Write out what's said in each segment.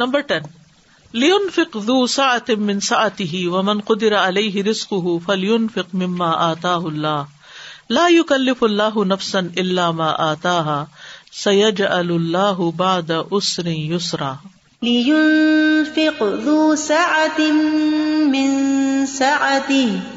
Number 10 لينفق ذو ساعة من ساعته ومن قدر عليه رزقه فلينفق مما آتاه الله لا يكلف الله نفسا إلا ما آتاها سيجعل الله بعد عسر يسرا لينفق ذو ساعة من ساعته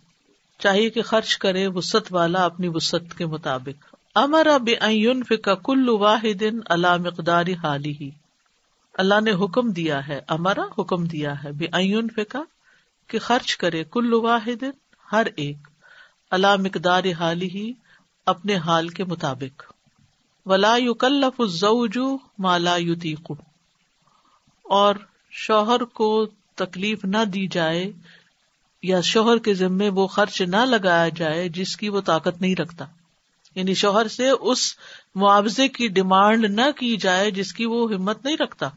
چاہیے کہ خرچ کرے وسعت والا اپنی وسعت کے مطابق. امر بأن ينفق كل واحد على مقدار حاله، اللہ نے حکم دیا ہے، امرا حکم دیا ہے، بأن ينفق کہ خرچ کرے، كل واحد ہر ایک، على مقدار حاله اپنے حال کے مطابق. ولا يكلف الزوج ما لا يطيق، اور شوہر کو تکلیف نہ دی جائے یا شوہر کے ذمے وہ خرچ نہ لگایا جائے جس کی وہ طاقت نہیں رکھتا، یعنی شوہر سے اس معاوضے کی ڈیمانڈ نہ کی جائے جس کی وہ ہمت نہیں رکھتا.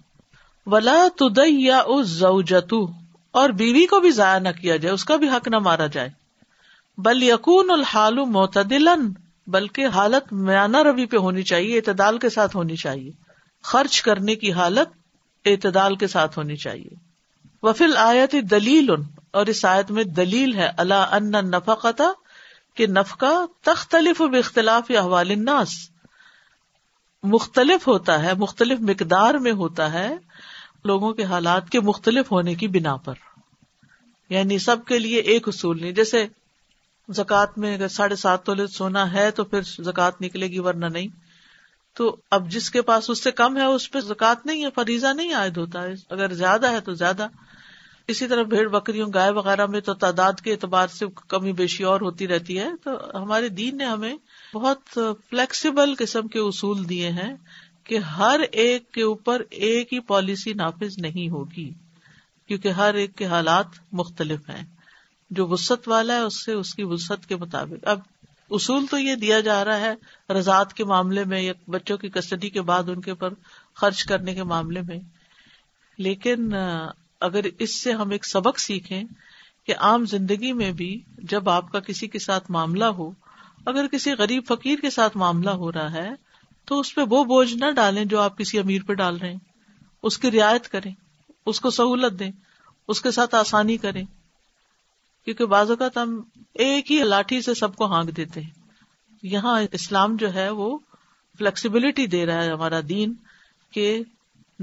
ولا تضیع الزوجۃ، اور بیوی کو بھی ضائع نہ کیا جائے، اس کا بھی حق نہ مارا جائے. بل یکون الحال معتدلا، بلکہ حالت میانہ روی پہ ہونی چاہیے، اعتدال کے ساتھ ہونی چاہیے، خرچ کرنے کی حالت اعتدال کے ساتھ ہونی چاہیے. وفی الآیۃ دلیل، اور اس آیت میں دلیل ہے، الا ان النفقۃ کہ نفقہ تختلف باختلاف احوال الناس، مختلف ہوتا ہے، مختلف مقدار میں ہوتا ہے، لوگوں کے حالات کے مختلف ہونے کی بنا پر، یعنی سب کے لیے ایک اصول نہیں. جیسے زکوٰۃ میں اگر 7.5 تولے سونا ہے تو پھر زکوٰۃ نکلے گی ورنہ نہیں، تو اب جس کے پاس اس سے کم ہے اس پہ زکوٰۃ نہیں ہے، فریضہ نہیں عائد ہوتا ہے، اگر زیادہ ہے تو زیادہ. اسی طرح بھیڑ بکریوں گائے وغیرہ میں تو تعداد کے اعتبار سے کمی بیشی اور ہوتی رہتی ہے. تو ہمارے دین نے ہمیں بہت فلیکسیبل قسم کے اصول دیے ہیں کہ ہر ایک کے اوپر ایک ہی پالیسی نافذ نہیں ہوگی، کیونکہ ہر ایک کے حالات مختلف ہیں. جو وسعت والا ہے اس سے اس کی وسعت کے مطابق. اب اصول تو یہ دیا جا رہا ہے رضاعت کے معاملے میں یا بچوں کی کسٹڈی کے بعد ان کے پر خرچ کرنے کے معاملے میں، لیکن اگر اس سے ہم ایک سبق سیکھیں کہ عام زندگی میں بھی جب آپ کا کسی کے ساتھ معاملہ ہو، اگر کسی غریب فقیر کے ساتھ معاملہ ہو رہا ہے تو اس پہ وہ بوجھ نہ ڈالیں جو آپ کسی امیر پہ ڈال رہے ہیں. اس کی رعایت کریں، اس کو سہولت دیں، اس کے ساتھ آسانی کریں، کیونکہ بعض اوقات ہم ایک ہی لاٹھی سے سب کو ہانک دیتے ہیں. یہاں اسلام جو ہے وہ فلیکسیبلٹی دے رہا ہے ہمارا دین، کہ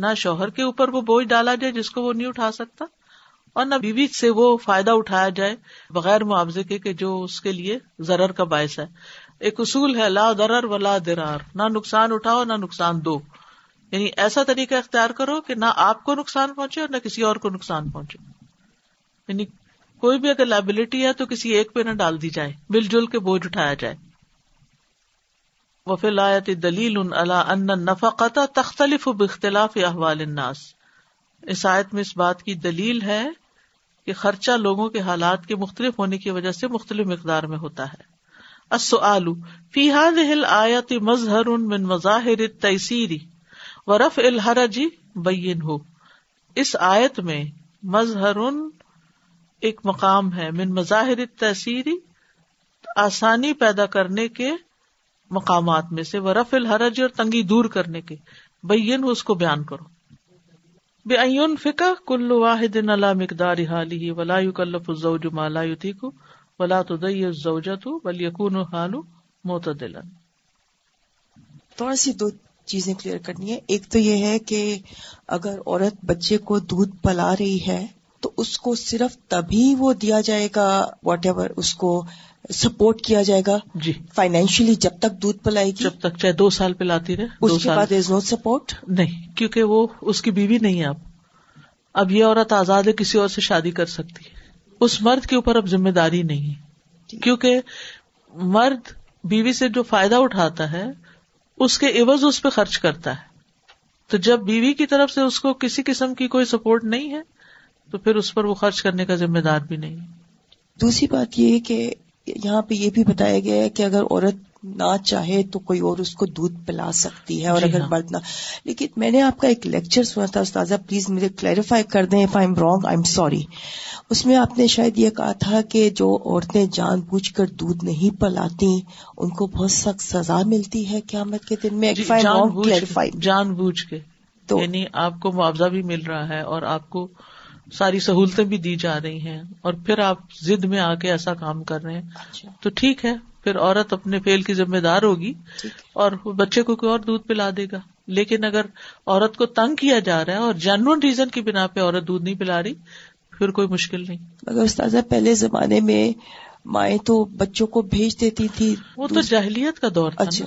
نہ شوہر کے اوپر وہ بوجھ ڈالا جائے جس کو وہ نہیں اٹھا سکتا، اور نہ بیوی سے وہ فائدہ اٹھایا جائے بغیر معاوضے کے کہ جو اس کے لیے ضرر کا باعث ہے. ایک اصول ہے لا ضرر ولا ضرار، نہ نقصان اٹھاؤ نہ نقصان دو، یعنی ایسا طریقہ اختیار کرو کہ نہ آپ کو نقصان پہنچے اور نہ کسی اور کو نقصان پہنچے. یعنی کوئی بھی اگر لائبلٹی ہے تو کسی ایک پہ نہ ڈال دی جائے، مل جل کے بوجھ اٹھایا جائے. وفی الآیۃ دلیل علی ان النفقۃ تختلف باختلاف احوال الناس، اس آیت میں اس بات کی دلیل ہے کہ خرچہ لوگوں کے حالات کے مختلف ہونے کی وجہ سے مختلف مقدار میں ہوتا ہے. السؤال فی هذه الآیۃ مظہر من مظاہر التیسیر ورفع الحرج بینہ، اس آیت میں مظہر ایک مقام ہے، من مظاہر التیسیر آسانی پیدا کرنے کے مقامات میں سے، ورفع الحرج اور تنگی دور کرنے کے، بین اس کو بیان کرو. بأن ينفق كل واحد على مقدار حاله ولا يكلف الزوج ما لا يطيق ولا تضيع الزوجة بل يكون الحال معتدلا. تھوڑا سی دو چیزیں کلیئر کرنی ہے. ایک تو یہ ہے کہ اگر عورت بچے کو دودھ پلا رہی ہے تو اس کو صرف تبھی وہ دیا جائے گا، واٹ ایور اس کو سپورٹ کیا جائے گا جی فائنینشلی، جب تک دودھ پلائے گی، جب تک چاہے 2 سال پلاتی رہے، اس کے بعد از نو سپورٹ نہیں، کیونکہ وہ اس کی بیوی نہیں ہے. اب یہ عورت آزاد ہے، کسی اور سے شادی کر سکتی ہے، اس مرد کے اوپر اب ذمہ داری نہیں ہے، کیونکہ مرد بیوی سے جو فائدہ اٹھاتا ہے اس کے عوض اس پہ خرچ کرتا ہے. تو جب بیوی کی طرف سے اس کو کسی قسم کی کوئی سپورٹ نہیں ہے تو پھر اس پر وہ خرچ کرنے کا ذمہ دار بھی نہیں. دوسری بات یہ ہے کہ یہاں پہ یہ بھی بتایا گیا ہے کہ اگر عورت نہ چاہے تو کوئی اور اس کو دودھ پلا سکتی ہے اور اگر مرد نہ. لیکن میں نے آپ کا ایک لیکچر سنا تھا استاذہ, پلیز مجھے کلیریفائی کر دیں, if I am wrong I am sorry. اس میں آپ نے شاید یہ کہا تھا کہ جو عورتیں جان بوجھ کر دودھ نہیں پلاتی ان کو بہت سخت سزا ملتی ہے قیامت کے دن میں. جان بوجھ کے تو یعنی آپ کو معاوضہ بھی مل رہا ہے اور آپ کو ساری سہولتیں بھی دی جا رہی ہیں اور پھر آپ ضد میں آ کے ایسا کام کر رہے ہیں تو ٹھیک ہے, پھر عورت اپنے فعل کی ذمہ دار ہوگی اور بچے کو کوئی اور دودھ پلا دے گا. لیکن اگر عورت کو تنگ کیا جا رہا ہے اور جینوئن ریزن کی بنا پہ عورت دودھ نہیں پلا رہی پھر کوئی مشکل نہیں. مگر استاذہ پہلے زمانے میں مائیں تو بچوں کو بھیج دیتی تھی, وہ تو جاہلیت کا دور تھا. اچھا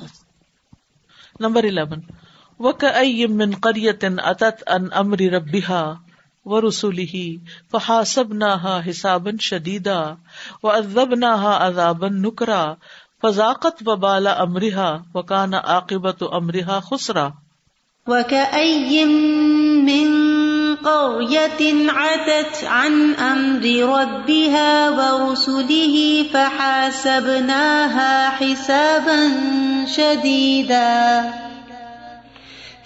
نمبر 11 وَكَأَيٍّ مِّن قَرْيَةٍ أَتَتْ عَنْ أَمْرِ رَبِّهَا وَرُسُلِهِ فَحَاسَبْنَاهَا حِسَابًا شَدِيدًا وَعَذَّبْنَاهَا عَذَابًا نُكْرًا فَذَاقَتْ وَبَالَ أَمْرِهَا وَكَانَ عَاقِبَةُ أَمْرِهَا خُسْرًا. وَكَأَيٍّ مِّن قَرْيَةٍ عَتَتْ عَنْ أَمْرِ رَبِّهَا وَرُسُلِهِ فَحَاسَبْنَاهَا حِسَابًا شَدِيدًا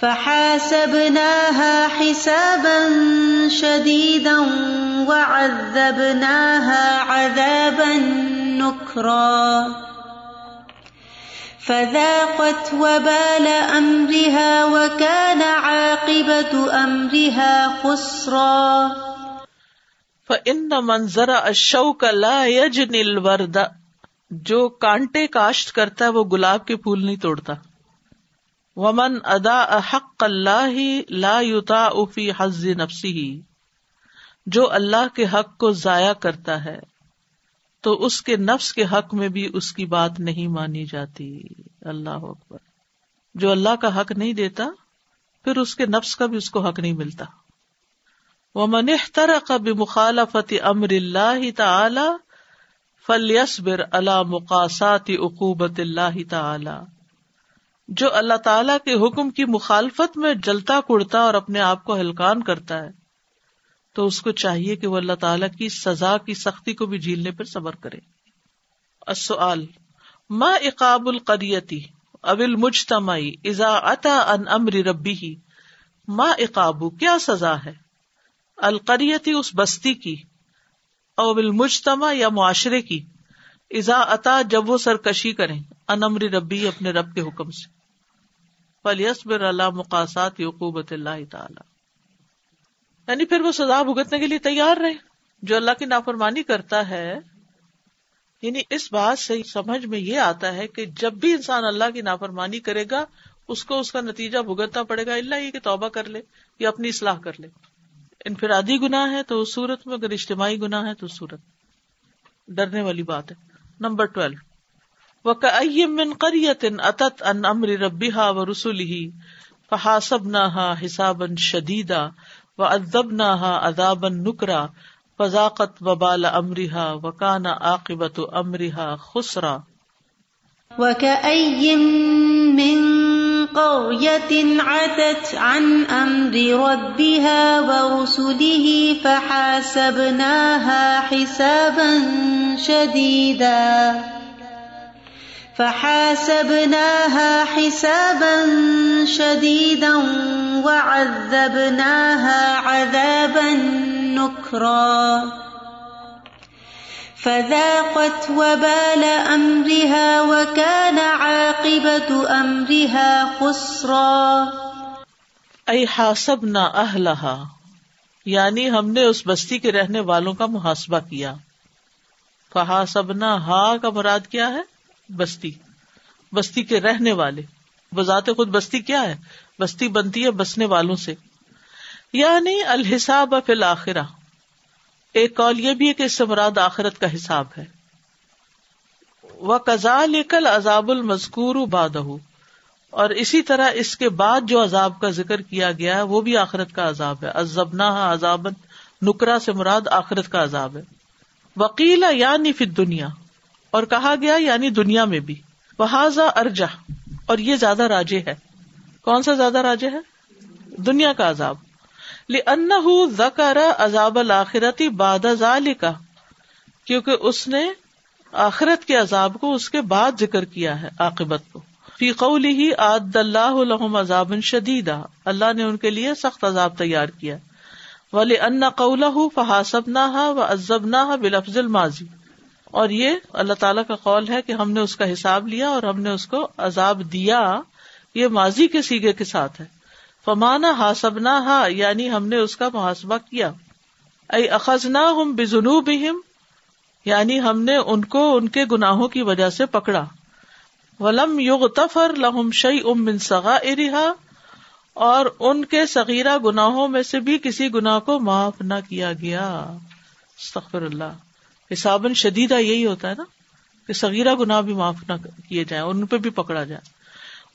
فحاسبناها حسابا شديدا وعذبناها عذابا نكرا فذاقت وبال أمرها وكان عاقبة أمرها خسرا. فإن من زرع الشوك لا يجني الورد, جو کانٹے کاشت کرتا ہے وہ گلاب کے پھول نہیں توڑتا. ومن ادا حق اللہ لا یطاع فی حظ نفسہ, جو اللہ کے حق کو ضائع کرتا ہے تو اس کے نفس کے حق میں بھی اس کی بات نہیں مانی جاتی. اللہ اکبر, جو اللہ کا حق نہیں دیتا پھر اس کے نفس کا بھی اس کو حق نہیں ملتا. ومن احترق بمخالفت امر اللہ تعالی فلیصبر علی مقاسات عقوبت اللہ تعالی, جو اللہ تعالیٰ کے حکم کی مخالفت میں جلتا کڑتا اور اپنے آپ کو ہلکان کرتا ہے تو اس کو چاہیے کہ وہ اللہ تعالیٰ کی سزا کی سختی کو بھی جھیلنے پر صبر کرے. السؤال ما عقاب القریتی او المجتمعی اذا عتا عن امر ربہ, ما عقاب کیا سزا ہے القریتی اس بستی کی او المجتمع یا معاشرے کی اذا عتا جب وہ سرکشی کریں عن امر ربی اپنے رب کے حکم سے فَلْيَصْبِرْ عَلَى مُقَاسَاتِ عُقُوبَتِ اللَّهِ تعالی, یعنی پھر وہ سزا بھگتنے کے لیے تیار رہے جو اللہ کی نافرمانی کرتا ہے. یعنی اس بات سے سمجھ میں یہ آتا ہے کہ جب بھی انسان اللہ کی نافرمانی کرے گا اس کو اس کا نتیجہ بھگتنا پڑے گا, اللہ یہ کہ توبہ کر لے یا اپنی اصلاح کر لے. انفرادی گناہ ہے تو اس صورت میں, اگر اجتماعی گناہ ہے تو اس صورت. ڈرنے والی بات ہے. نمبر 12 وَكَأَيٍّ مِّن قَرْيَةٍ أَتَتْ عَنْ أَمْرِ رَبِّهَا وَرُسُلِهِ فَحَاسَبْنَاهَا حِسَابًا شَدِيدًا وَعَذَّبْنَاهَا عَذَابًا نُكْرًا فَذَاقَتْ وَبَالَ أَمْرِهَا وَكَانَ عَاقِبَةُ أَمْرِهَا خُسْرًا. وَكَأَيٍّ مِّن قَرْيَةٍ عَتَتْ عَنْ أَمْرِ رَبِّهَا وَرُسُلِهِ فَحَاسَبْنَاهَا حِسَابًا شَدِيدًا فحاسبناها حسابا شديدا وعذبناها عذابا نكرا فذاقت وبال أمرها وكان عاقبة أمرها خسرا. أي حاسبنا أهلها, یعنی ہم نے اس بستی کے رہنے والوں کا محاسبہ کیا. فحاسبنا ہا کا مراد کیا ہے؟ بستی, بستی کے رہنے والے. بذات خود بستی کیا ہے؟ بستی بنتی ہے بسنے والوں سے. یعنی الحساب فی الآخرہ, ایک قول یہ بھی ہے کہ اس سے مراد آخرت کا حساب ہے. وَكَذَلِكَ الْعَذَابُ الْمَذْكُورُ بَعْدَهُ, اور اسی طرح اس کے بعد جو عذاب کا ذکر کیا گیا ہے وہ بھی آخرت کا عذاب ہے. عَذَّبْنَاهَا عَذَابًا نُكْرًا سے مراد آخرت کا عذاب ہے. وَقِيلَ یعنی فی الدنیا, اور کہا گیا یعنی دنیا میں بھی. وہذا ارجح, اور یہ زیادہ راجح ہے. کون سا زیادہ راجح ہے؟ دنیا کا عذاب، لِأَنَّهُ ذَكَرَ عَذَابَ الْآخِرَةِ بَعْدَ ذَلِكَ، کیونکہ اس نے آخرت کے عذاب کو اس کے بعد ذکر کیا ہے، عاقبت کو. فی قوله اعد اللہ لہم عذابا شدیدا، اللہ نے ان کے لیے سخت عذاب تیار کیا. وَلِأَنَّ قَوْلَهُ فَحَاسَبْنَاهَا وَعَذَّبْنَاهَا بِلَفْظِ الْمَاضِي، اور یہ اللہ تعالیٰ کا قول ہے کہ ہم نے اس کا حساب لیا اور ہم نے اس کو عذاب دیا، یہ ماضی کے سیگے کے ساتھ ہے. فَمَانَ حَاسَبْنَاهَا یعنی ہم نے اس کا محاسبہ کیا، اَيْ أَخَذْنَاهُمْ بِذُنُوبِهِمْ یعنی ہم نے ان کو ان کے گناہوں کی وجہ سے پکڑا. وَلَمْ يُغْتَفَرْ لَهُمْ شَيْءٌ مِّن صَغَائِرِهَا، اور ان کے صغیرہ گناہوں میں سے بھی کسی گناہ کو معاف نہ کیا گیا. استغفر اللہ، حساباً شدیدہ یہی ہوتا ہے نا کہ صغیرہ گناہ بھی معاف نہ کیے جائیں، ان پہ بھی پکڑا جائے.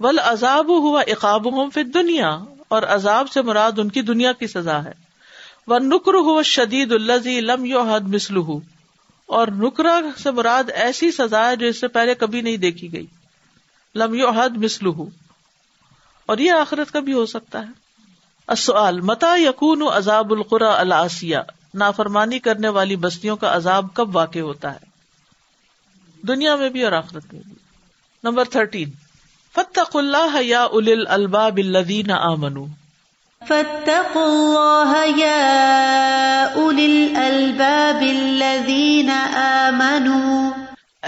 والعذاب هو عقابهم في الدنيا، اور عذاب سے مراد ان کی دنیا کی سزا ہے. والنکر هو الشدید الذي لم يعهد مثله، اور نکرہ سے مراد ایسی سزا ہے جو اس سے پہلے کبھی نہیں دیکھی گئی، لم يعهد مثله، اور یہ آخرت کا بھی ہو سکتا ہے. السؤال متى يكون عذاب القرى العاصية، نافرمانی کرنے والی بستیوں کا عذاب کب واقع ہوتا ہے، دنیا میں بھی اور آخرت میں بھی. نمبر 13 فاتقوا اللہ یا اولی الالباب الذین آمنوا، فاتقوا اللہ یا اولی الالباب الذین آمنوا،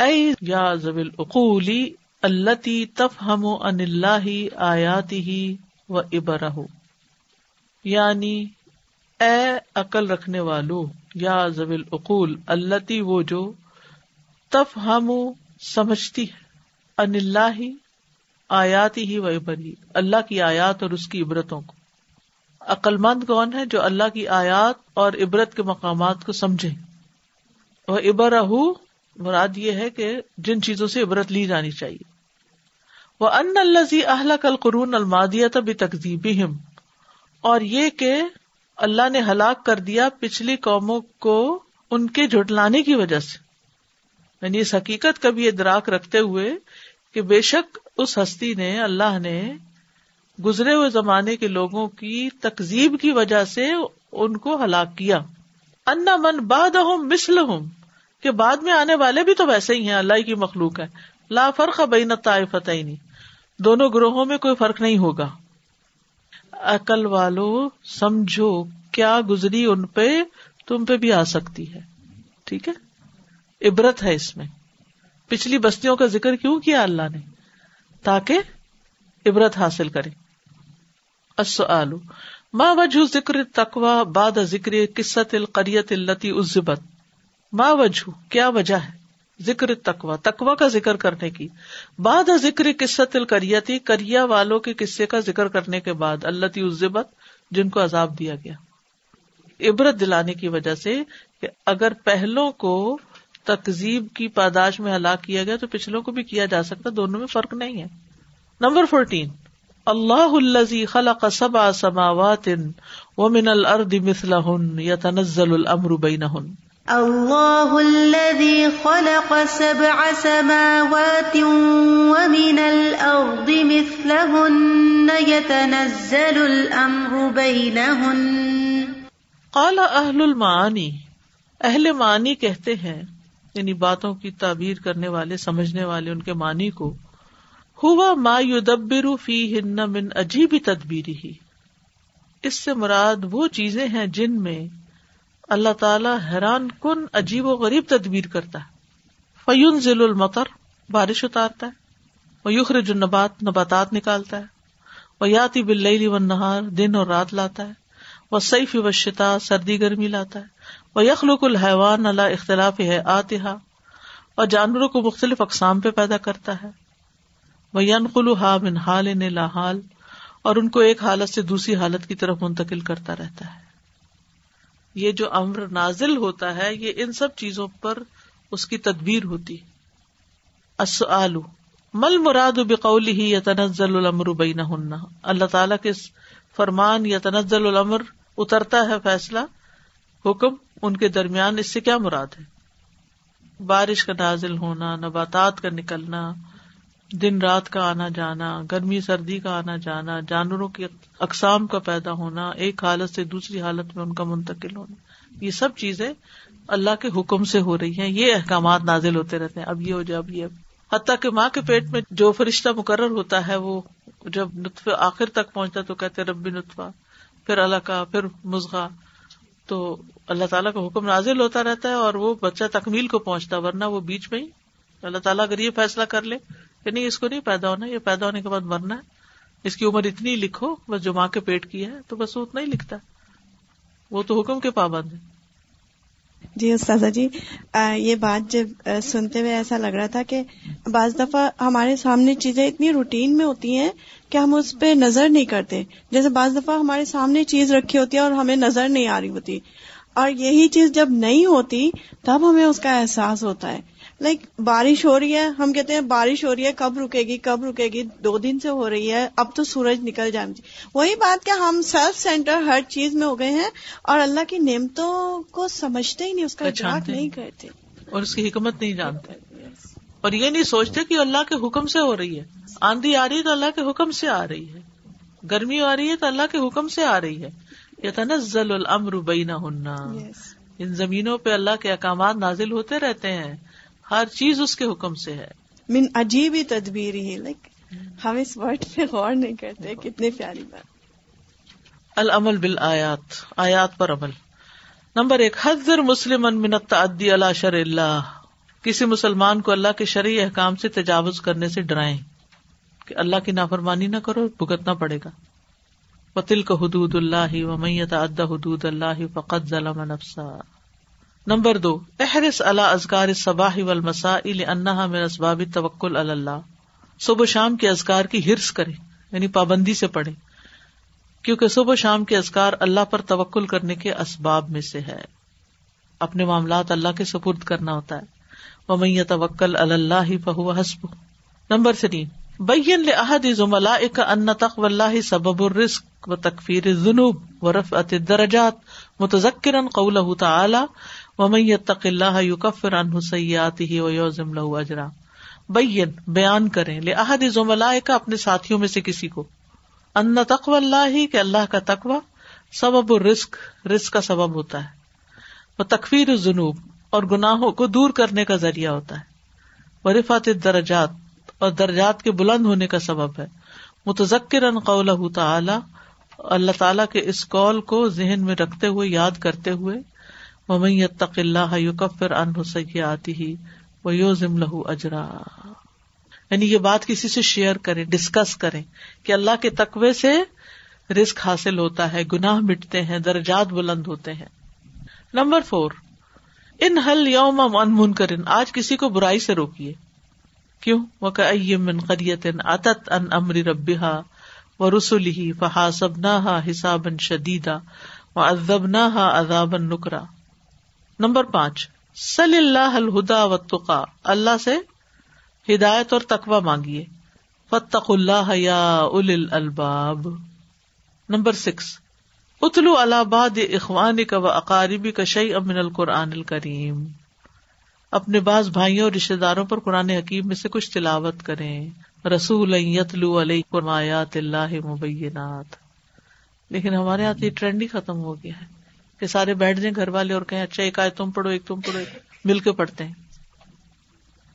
ای یا ذوی العقول التی تفہم عن اللہ آیاتہ و عبرہ، یعنی اے عقل رکھنے والو، یا ذوی العقول التی وہ جو، تفہم سمجھتی ہے، عن اللہ آیاتہ و عبرہ، اللہ کی آیات اور اس کی عبرتوں کو. عقل مند کون ہے؟ جو اللہ کی آیات اور عبرت کے مقامات کو سمجھے. و عبرہ مراد یہ ہے کہ جن چیزوں سے عبرت لی جانی چاہیے. وَأَنَّ الَّذِي أَهْلَكَ الْقُرُونَ الْمَاضِيَةَ بِتَكْذِيبِهِمْ، اور یہ کہ اللہ نے ہلاک کر دیا پچھلی قوموں کو ان کے جھٹلانے کی وجہ سے، یعنی اس حقیقت کا بھی ادراک رکھتے ہوئے کہ بے شک اس ہستی نے، اللہ نے گزرے ہوئے زمانے کے لوگوں کی تکذیب کی وجہ سے ان کو ہلاک کیا. أَنَّ مَنْ بَعْدَهُمْ مِثْلُهُمْ، کہ بعد میں آنے والے بھی تو ویسے ہی ہیں، اللہ کی مخلوق ہے. لا فرق بین الطائفتین، دونوں گروہوں میں کوئی فرق نہیں ہوگا. عقل والو سمجھو کیا گزری ان پہ، تم پہ بھی آ سکتی ہے. ٹھیک ہے، عبرت ہے اس میں. پچھلی بستیوں کا ذکر کیوں کیا اللہ نے؟ تاکہ عبرت حاصل کرے. السؤال ما وجہ ذکر التقوی بعد ذکر قصة القریۃ التی عذبت، ما وجہ کیا وجہ ہے ذکر تقوی، تقوی کا ذکر کرنے کی، بعد ذکر قصۃ القریۃ، کریا والوں کے قصے کا ذکر کرنے کے بعد، التی عذبت جن کو عذاب دیا گیا، عبرت دلانے کی وجہ سے کہ اگر پہلوں کو تکذیب کی پاداش میں ہلاک کیا گیا تو پچھلوں کو بھی کیا جا سکتا، دونوں میں فرق نہیں ہے. نمبر 14 اللہ الذی خلق 7 سماوات ومن الارض مثلہن یتنزل الامر بینہن، اللہ الذی خلق 7 سماوات ومن الارض مثلہن یتنزل الامر بینہن. قال اہل المعانی، اہل معنی کہتے ہیں یعنی باتوں کی تعبیر کرنے والے، سمجھنے والے، ان کے معنی کو، ہوا ما یدبر فیہن من عجیب تدبیرہ، اس سے مراد وہ چیزیں ہیں جن میں اللہ تعالی حیران کن عجیب و غریب تدبیر کرتا ہے. فینزل المطر، بارش اتارتا ہے، ویخرج النبات، نباتات نکالتا ہے، ویاتی باللیل والنہار، دن اور رات لاتا ہے، والصیف والشتاء، سردی گرمی لاتا ہے، وَيَخْلُقُ الْحَيْوَانَ عَلَى اِخْتِلَافِ هَيْئَاتِهَا، اور جانوروں کو مختلف اقسام پہ پیدا کرتا ہے، وَيَنْقُلُهَا مِنْ حَالٍ إِلَى حَالٍ، اور ان کو ایک حالت سے دوسری حالت کی طرف منتقل کرتا رہتا ہے. یہ جو امر نازل ہوتا ہے یہ ان سب چیزوں پر اس کی تدبیر ہوتی ہے. السؤال ما المراد بقوله يتنزل الامر بينهن، اللہ تعالیٰ کے فرمان يتنزل الامر، اترتا ہے فیصلہ، حکم ان کے درمیان، اس سے کیا مراد ہے؟ بارش کا نازل ہونا، نباتات کا نکلنا، دن رات کا آنا جانا، گرمی سردی کا آنا جانا، جانوروں کی اقسام کا پیدا ہونا، ایک حالت سے دوسری حالت میں ان کا منتقل ہونا، یہ سب چیزیں اللہ کے حکم سے ہو رہی ہیں. یہ احکامات نازل ہوتے رہتے ہیں، اب یہ ہو جائے، اب یہ. حتیٰ کہ ماں کے پیٹ میں جو فرشتہ مقرر ہوتا ہے وہ جب نطفہ آخر تک پہنچتا تو کہتے ربی نطفہ، پھر علقہ، پھر مضغہ. تو اللہ تعالیٰ کا حکم نازل ہوتا رہتا ہے اور وہ بچہ تکمیل کو پہنچتا، ورنہ وہ بیچ میں ہی. اللہ تعالیٰ اگر یہ فیصلہ کر لے کہ نہیں اس کو نہیں پیدا ہونا، یہ پیدا ہونے کے بعد مرنا ہے، اس کی عمر اتنی لکھو بس جو ماں کے پیٹ کی ہے، تو بس وہ اتنا ہی لکھتا ہے، وہ تو حکم کے پابند ہے. جی استاذہ جی، یہ بات جب سنتے ہوئے ایسا لگ رہا تھا کہ بعض دفعہ ہمارے سامنے چیزیں اتنی روٹین میں ہوتی ہیں کہ ہم اس پہ نظر نہیں کرتے. جیسے بعض دفعہ ہمارے سامنے چیز رکھی ہوتی ہے اور ہمیں نظر نہیں آ رہی ہوتی، اور یہی چیز جب نہیں ہوتی تب ہمیں اس کا احساس ہوتا ہے. بارش ہو رہی ہے، ہم کہتے ہیں بارش ہو رہی ہے، کب رکے گی، 2 دن سے ہو رہی ہے، اب تو سورج نکل جائے. وہی بات کہ ہم سیلف سینٹر ہر چیز میں ہو گئے ہیں اور اللہ کی نعمتوں کو سمجھتے ہی نہیں، اس کا ادراک نہیں کرتے اور اس کی حکمت نہیں جانتے، اور یہ نہیں سوچتے کہ اللہ کے حکم سے ہو رہی ہے. آندھی آ رہی ہے تو اللہ کے حکم سے آ رہی ہے، گرمی آ رہی ہے تو اللہ کے حکم سے آ رہی ہے. یتنزل الامر بینہن، ان زمینوں پہ اللہ کے احکامات نازل ہوتے رہتے ہیں، ہر چیز اس کے حکم سے ہے. من عجیب تدبیر ہی، ہم اس ورڈ پہ غور نہیں کرتے، کتنی پیاری بات. العمل بالآیات، آیات پر عمل. نمبر 1، حذر مسلما من التعدی علی شرع اللہ، کسی مسلمان کو اللہ کے شرعی احکام سے تجاوز کرنے سے ڈرائیں کہ اللہ کی نافرمانی نہ کرو، بھگتنا پڑے گا. وَتِلْكَ حُدُودُ اللَّهِ وَمَنْ يَتَعَدَّ حُدُودَ اللَّهِ فَقَدْ ظَلَمَ نَفْسَهُ. نمبر 2، احرص علی اذکار الصباح والمساء لانها من اسباب التوکل علی اللہ. صبح و شام کے اذکار کی حرص کریں، یعنی پابندی سے پڑھیں، کیونکہ صبح و شام کے اذکار اللہ پر توکل کرنے کے اسباب میں سے ہے. اپنے معاملات اللہ کے سپرد کرنا ہوتا ہے. ومن یتوکل علی اللہ فہو حسبہ. نمبر 3، بین لأحد زملائک ان تقوى اللہ سبب الرزق وتکفیر الذنوب ورفعۃ الدرجات، متذکرا قولہ تعالی وَمَنْ يَتَّقِ اللَّهَ يُكَفِّرْ عَنْهُ سَيِّئَاتِهِ وَيُعْظِمْ لَهُ أَجْرًا. بیان کریں، لِأَحَدِ زُمَلَائِكَ، اپنے ساتھیوں میں سے کسی کو، أَنَّ تَقْوَى اللَّهِ، کہ اللہ کا تقوی سبب الرزق، رزق کا سبب ہوتا ہے، وتکفیر الذنوب، اور گناہوں کو دور کرنے کا ذریعہ ہوتا ہے، ورفعۃ الدرجات، اور درجات کے بلند ہونے کا سبب ہے، متذکرا قولہ تعالی، اللہ تعالیٰ کے اس قول کو ذہن میں رکھتے ہوئے، یاد کرتے ہوئے، وَمَنْ يَتَّقِ اللَّهَ يُكَفِّرْ عَنْهُ سَيِّئَاتِهِ وَيُعْظِمْ لَهُ أَجْرًا. یعنی یہ بات کسی سے شیئر کریں، ڈسکس کریں کہ اللہ کے تقوی سے رزق حاصل ہوتا ہے، گناہ مٹتے ہیں، درجات بلند ہوتے ہیں. نمبر 4، انہل یوم عن منکر، آج کسی کو برائی سے روکیے. کیوں؟ وَكَأَيٍّ مِّن قَرْيَةٍ عَتَتْ عَنْ أَمْرِ رَبِّهَا وَرُسُلِهِ فَحَاسَبْنَاهَا حِسَابًا شَدِيدًا وَعَذَّبْنَاهَا عَذَابًا نُكْرًا. نمبر 5، سل اللہ الہدا والتقا، اللہ سے ہدایت اور تقوی مانگیے. فاتقوا اللہ یا اولی الالباب. نمبر 6، اتلو علی بعض اخوانک و اقاربک شیئا من القرآن الکریم، اپنے بعض بھائیوں اور رشتے داروں پر قرآن حکیم میں سے کچھ تلاوت کریں. رسولا یتلو علیکم آیات اللہ مبینات. لیکن ہمارے یہاں یہ ٹرینڈ ہی ختم ہو گیا ہے کہ سارے بیٹھ جائیں گھر والے اور کہیں اچھا ایک آیت تم پڑھو، ایک تم پڑھو، مل کے پڑھتے ہیں.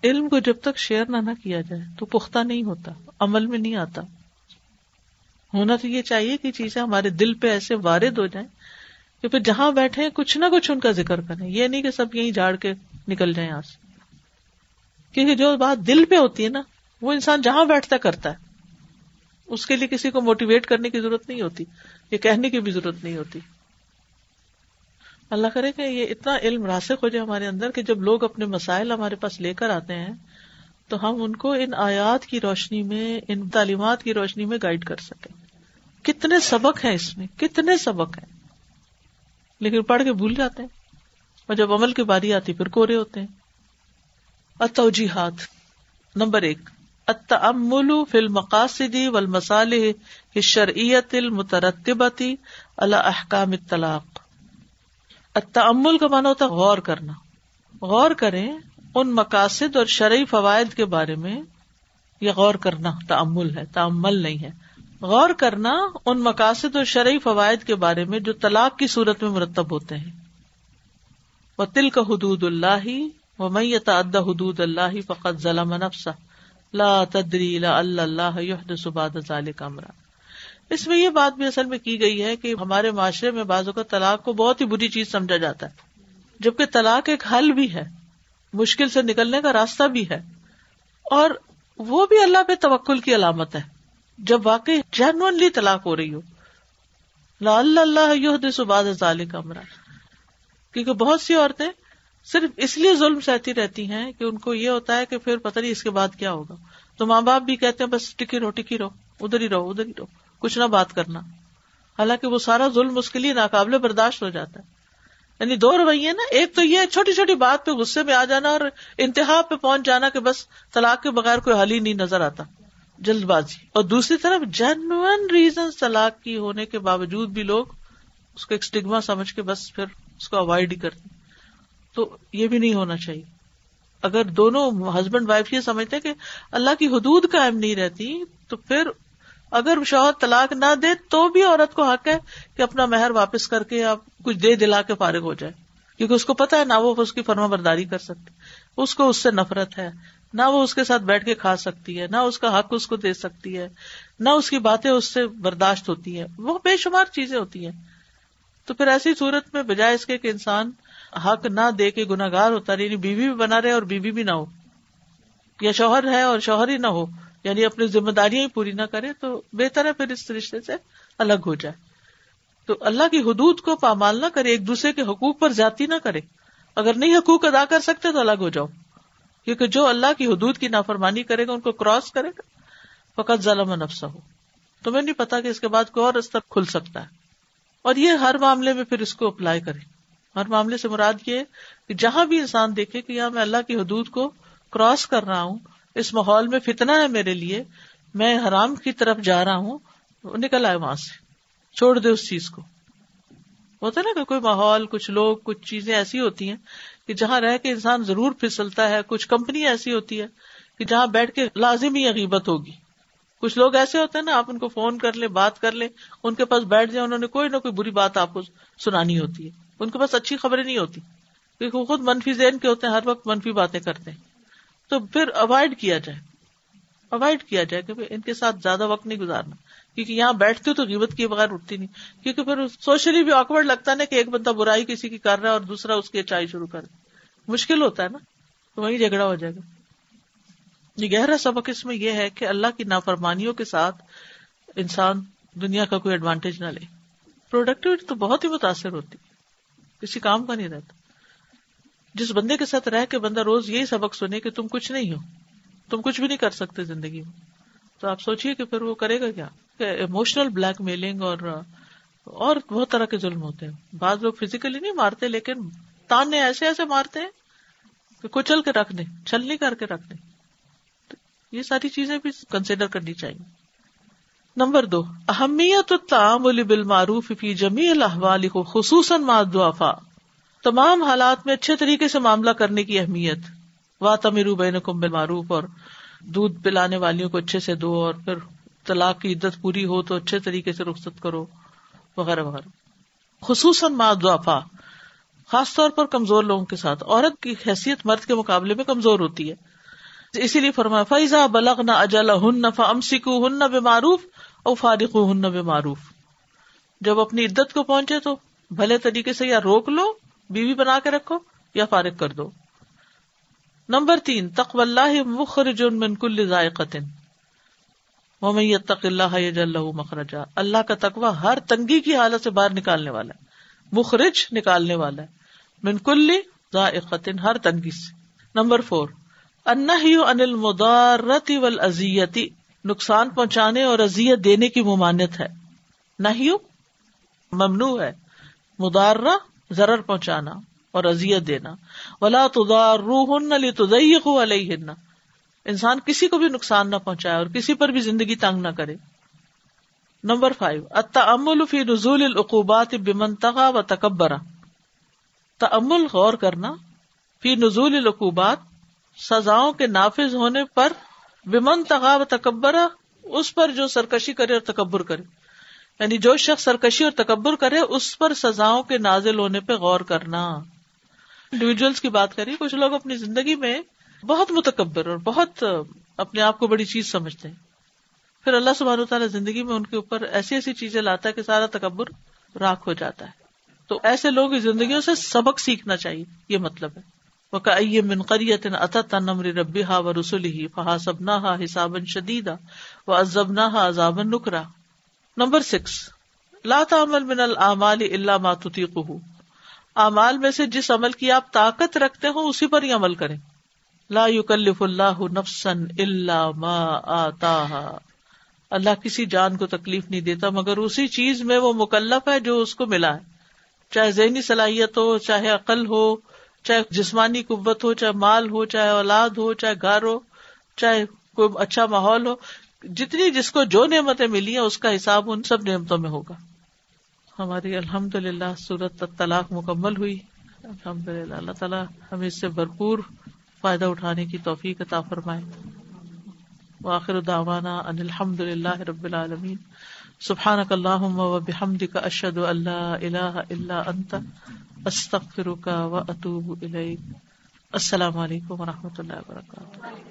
علم کو جب تک شیئر نہ کیا جائے تو پختہ نہیں ہوتا، عمل میں نہیں آتا. ہونا تو یہ چاہیے کہ چیزیں ہمارے دل پہ ایسے وارد ہو جائیں کہ پھر جہاں بیٹھے کچھ نہ کچھ ان کا ذکر کریں، یہ نہیں کہ سب یہیں جھاڑ کے نکل جائیں یہاں سے. کیونکہ جو بات دل پہ ہوتی ہے نا، وہ انسان جہاں بیٹھتا کرتا ہے، اس کے لیے کسی کو موٹیویٹ کرنے کی ضرورت نہیں ہوتی، یہ کہنے کی بھی ضرورت نہیں ہوتی. اللہ کرے کہ یہ اتنا علم راسخ ہو جائے ہمارے اندر کہ جب لوگ اپنے مسائل ہمارے پاس لے کر آتے ہیں تو ہم ان کو ان آیات کی روشنی میں، ان تعلیمات کی روشنی میں گائیڈ کر سکیں. کتنے سبق ہیں اس میں، کتنے سبق ہیں، لیکن پڑھ کے بھول جاتے ہیں، اور جب عمل کی باری آتی پھر کورے ہوتے ہیں. التوجیحات. نمبر 1، التأمل فی المقاصد والمصالح الشرعیۃ المترتبۃ علی احکام الطلاق. التأمل کا معنی ہوتا ہے غور کرنا. غور کریں ان مقاصد اور شرعی فوائد کے بارے میں یہ غور کرنا تأمل ہے، تأمل نہیں ہے۔ غور کرنا ان مقاصد اور شرعی فوائد کے بارے میں جو طلاق کی صورت میں مرتب ہوتے ہیں۔ وَتِلْكَ حُدُودُ اللَّهِ وَمَنْ يَتَعَدَّ حُدُودَ اللَّهِ فَقَدْ ظَلَمَ نَفْسَهُ لَا تَدْرِي لَعَلَّ اللَّهَ يُحْدِثُ بَعْدَ ذَلِكَ أَمْرًا۔ اس میں یہ بات بھی اصل میں کی گئی ہے کہ ہمارے معاشرے میں بعضوں کا طلاق کو بہت ہی بری چیز سمجھا جاتا ہے، جبکہ طلاق ایک حل بھی ہے، مشکل سے نکلنے کا راستہ بھی ہے، اور وہ بھی اللہ پہ توکل کی علامت ہے جب واقعی جینونلی طلاق ہو رہی ہو۔ لعل اللہ یحدث بعد ذلک امرا، کیونکہ بہت سی عورتیں صرف اس لیے ظلم سہتی رہتی ہیں کہ ان کو یہ ہوتا ہے کہ پھر پتہ نہیں اس کے بعد کیا ہوگا، تو ماں باپ بھی کہتے ہیں بس ٹکی رہو، ادھر ہی رہو، کچھ نہ بات کرنا، حالانکہ وہ سارا ظلم اس کے لیے ناقابل برداشت ہو جاتا ہے۔ یعنی دو رویے نا، ایک تو یہ چھوٹی چھوٹی بات پہ غصے میں آ جانا اور انتہا پہ پہنچ جانا کہ بس طلاق کے بغیر کوئی حل ہی نہیں نظر آتا، جلد بازی، اور دوسری طرف جینوئن ریزنز طلاق کی ہونے کے باوجود بھی لوگ اس کو ایک اسٹگما سمجھ کے بس پھر اس کو اوائڈ ہی کرتے، تو یہ بھی نہیں ہونا چاہیے۔ اگر دونوں ہسبینڈ وائف یہ سمجھتے ہیں کہ اللہ کی حدود قائم نہیں رہتی، تو پھر اگر شوہر طلاق نہ دے تو بھی عورت کو حق ہے کہ اپنا مہر واپس کر کے آپ کچھ دے دلا کے فارغ ہو جائے، کیونکہ اس کو پتا ہے نہ وہ اس کی فرما برداری کر سکتی، اس کو اس سے نفرت ہے، نہ وہ اس کے ساتھ بیٹھ کے کھا سکتی ہے، نہ اس کا حق اس کو دے سکتی ہے، نہ اس کی باتیں اس سے برداشت ہوتی ہیں، وہ بے شمار چیزیں ہوتی ہیں۔ تو پھر ایسی صورت میں بجائے اس کے کہ انسان حق نہ دے کے گناہگار ہوتا رہے، یعنی بیوی بھی بنا رہے اور بیوی بھی نہ ہو، یا شوہر ہے اور شوہر ہی نہ ہو، یعنی اپنی ذمہ داریاں ہی پوری نہ کرے، تو بہتر ہے پھر اس رشتے سے الگ ہو جائے۔ تو اللہ کی حدود کو پامال نہ کرے، ایک دوسرے کے حقوق پر زیادتی نہ کرے، اگر نہیں حقوق ادا کر سکتے تو الگ ہو جاؤ، کیونکہ جو اللہ کی حدود کی نافرمانی کرے گا، ان کو کراس کرے گا، فقط ظلم نفسہ ہو، تمہیں نہیں پتا کہ اس کے بعد کوئی اور رستہ کھل سکتا ہے۔ اور یہ ہر معاملے میں پھر اس کو اپلائی کرے، ہر معاملے سے مراد یہ کہ جہاں بھی انسان دیکھے کہ یہاں میں اللہ کی حدود کو کراس کر رہا ہوں، اس ماحول میں فتنہ ہے میرے لیے، میں حرام کی طرف جا رہا ہوں، نکل آئے وہاں سے، چھوڑ دے اس چیز کو۔ ہوتا ہے نا کہ کوئی ماحول، کچھ لوگ، کچھ چیزیں ایسی ہوتی ہیں کہ جہاں رہ کے انسان ضرور پھسلتا ہے، کچھ کمپنی ایسی ہوتی ہے کہ جہاں بیٹھ کے لازمی غیبت ہوگی، کچھ لوگ ایسے ہوتے ہیں نا، آپ ان کو فون کر لیں، بات کر لیں، ان کے پاس بیٹھ جائیں، انہوں نے کوئی نہ کوئی بری بات آپ کو سنانی ہوتی ہے، ان کے پاس اچھی خبریں نہیں ہوتی، کیونکہ وہ خود منفی ذہن کے ہوتے ہیں، ہر وقت منفی باتیں کرتے ہیں۔ تو پھر اوائڈ کیا جائے کہ ان کے ساتھ زیادہ وقت نہیں گزارنا، کیونکہ یہاں بیٹھتے تو غیبت کیے بغیر اٹھتی نہیں، کیونکہ پھر سوشلی بھی آکورڈ لگتا ہے نا کہ ایک بندہ برائی کسی کی کر رہا ہے اور دوسرا اس کی اچائی شروع کر رہا، مشکل ہوتا ہے نا، تو وہیں جھگڑا ہو جائے گا۔ یہ گہرا سبق اس میں یہ ہے کہ اللہ کی نافرمانیوں کے ساتھ انسان دنیا کا کوئی ایڈوانٹیج نہ لے، پروڈکٹیوٹی تو بہت ہی متاثر ہوتی ہے، کسی کام کا نہیں رہتا۔ جس بندے کے ساتھ رہ کے بندہ روز یہی سبق سنے کہ تم کچھ نہیں ہو، تم کچھ بھی نہیں کر سکتے زندگی میں، تو آپ سوچئے کہ پھر وہ کرے گا کیا؟ کہ ایموشنل بلیک میلنگ اور بہت طرح کے ظلم ہوتے ہیں۔ بعض لوگ فزیکلی نہیں مارتے، لیکن تانے ایسے ایسے مارتے ہیں کہ کچل کے رکھ دیں، چھلنی کر کے رکھ دیں۔ یہ ساری چیزیں بھی کنسیڈر کرنی چاہیے۔ نمبر 2، اہمیت التعامل بالمعروف فی جمیع الاحوال، خصوصاً مع الضعفاء، تمام حالات میں اچھے طریقے سے معاملہ کرنے کی اہمیت۔ وَأْتَمِرُوا بَيْنَكُمْ بِالْمَعْرُوفِ، اور دودھ پلانے والیوں کو اچھے سے دو، اور پھر طلاق کی عدت پوری ہو تو اچھے طریقے سے رخصت کرو، وغیرہ وغیرہ۔ خصوصاً مع الضعفاء، خاص طور پر کمزور لوگوں کے ساتھ، عورت کی حیثیت مرد کے مقابلے میں کمزور ہوتی ہے، اسی لیے فرمایا فَإِذَا بَلَغْنَ أَجَلَهُنَّ فَأَمْسِكُوهُنَّ بِمَعْرُوفٍ أَوْ فَارِقُوهُنَّ بِمَعْرُوفٍ، جب اپنی عدت کو پہنچے تو بھلے طریقے سے یا روک لو، بیوی بنا کے رکھو، یا فارغ کر دو۔ نمبر 3، تقوى الله مخرج من كل ذائقة ومن يتق الله يجعل له مخرجا، اللہ کا تقوی ہر تنگی کی حالت سے باہر نکالنے والا ہے، مخرج نکالنے والا ہے، من كل ذائقة، ہر تنگی سے۔ نمبر 4، النہی عن المضارۃ والاذیۃ، نقصان پہنچانے اور اذیت دینے کی ممانعت ہے۔ نہی ممنوع ہے، مضارہ ضرر پہنچانا اور اذیت دینا۔ ولا تضاروہن لتضیقوا علیہن، انسان کسی کو بھی نقصان نہ پہنچائے اور کسی پر بھی زندگی تنگ نہ کرے۔ نمبر 5، التأمل فی نزول العقوبات بمن طغی وتکبر، تأمل غور کرنا، فی نزول العقوبات، سزاؤں کے نافذ ہونے پر بمن تغا و تکبرا، اس پر جو سرکشی کرے اور تکبر کرے، یعنی جو شخص سرکشی اور تکبر کرے اس پر سزاؤں کے نازل ہونے پہ غور کرنا۔ انڈیویجولز کی بات کریں، کچھ لوگ اپنی زندگی میں بہت متکبر اور بہت اپنے آپ کو بڑی چیز سمجھتے ہیں، پھر اللہ سبحانہ وتعالیٰ زندگی میں ان کے اوپر ایسی ایسی چیزیں لاتا ہے کہ سارا تکبر راکھ ہو جاتا ہے۔ تو ایسے لوگ زندگیوں سے سبق سیکھنا چاہیے، یہ مطلب ہے۔ وَكَأَيٍّ مِّن قَرْيَةٍ أَتَتْ عَنْ أَمْرِ رَبِّهَا وَرُسُلِهِ فَحَاسَبْنَاهَا حِسَابًا شَدِيدًا وَعَذَّبْنَاهَا عَذَابًا نُكْرًا۔ نمبر 6، لا تعمل من الأعمال إلا ما تطيقه، اعمال میں سے جس عمل کی آپ طاقت رکھتے ہو اسی پر ہی عمل کریں۔ لا يكلف اللہ نفسا الا ما آتاها، اللہ کسی جان کو تکلیف نہیں دیتا مگر اسی چیز میں وہ مکلف ہے جو اس کو ملا ہے، چاہے ذہنی صلاحیت ہو، چاہے عقل ہو، چاہے جسمانی قوت ہو، چاہے مال ہو، چاہے اولاد ہو، چاہے گھر ہو، چاہے کوئی اچھا ماحول ہو، جتنی جس کو جو نعمتیں ملی ہیں اس کا حساب ان سب نعمتوں میں ہوگا۔ ہماری الحمدللہ سورۃ الطلاق مکمل ہوئی، الحمدللہ۔ اللہ تعالیٰ ہمیں اس سے بھرپور فائدہ اٹھانے کی توفیق عطا فرمائے۔ وآخر دعوانا ان الحمدللہ رب العالمین۔ سبحانک اللہم وبحمدک، اشہد ان لا الہ الا انت، استغفرک واتوب الیک۔ السلام علیکم ورحمۃ اللہ وبرکاتہ۔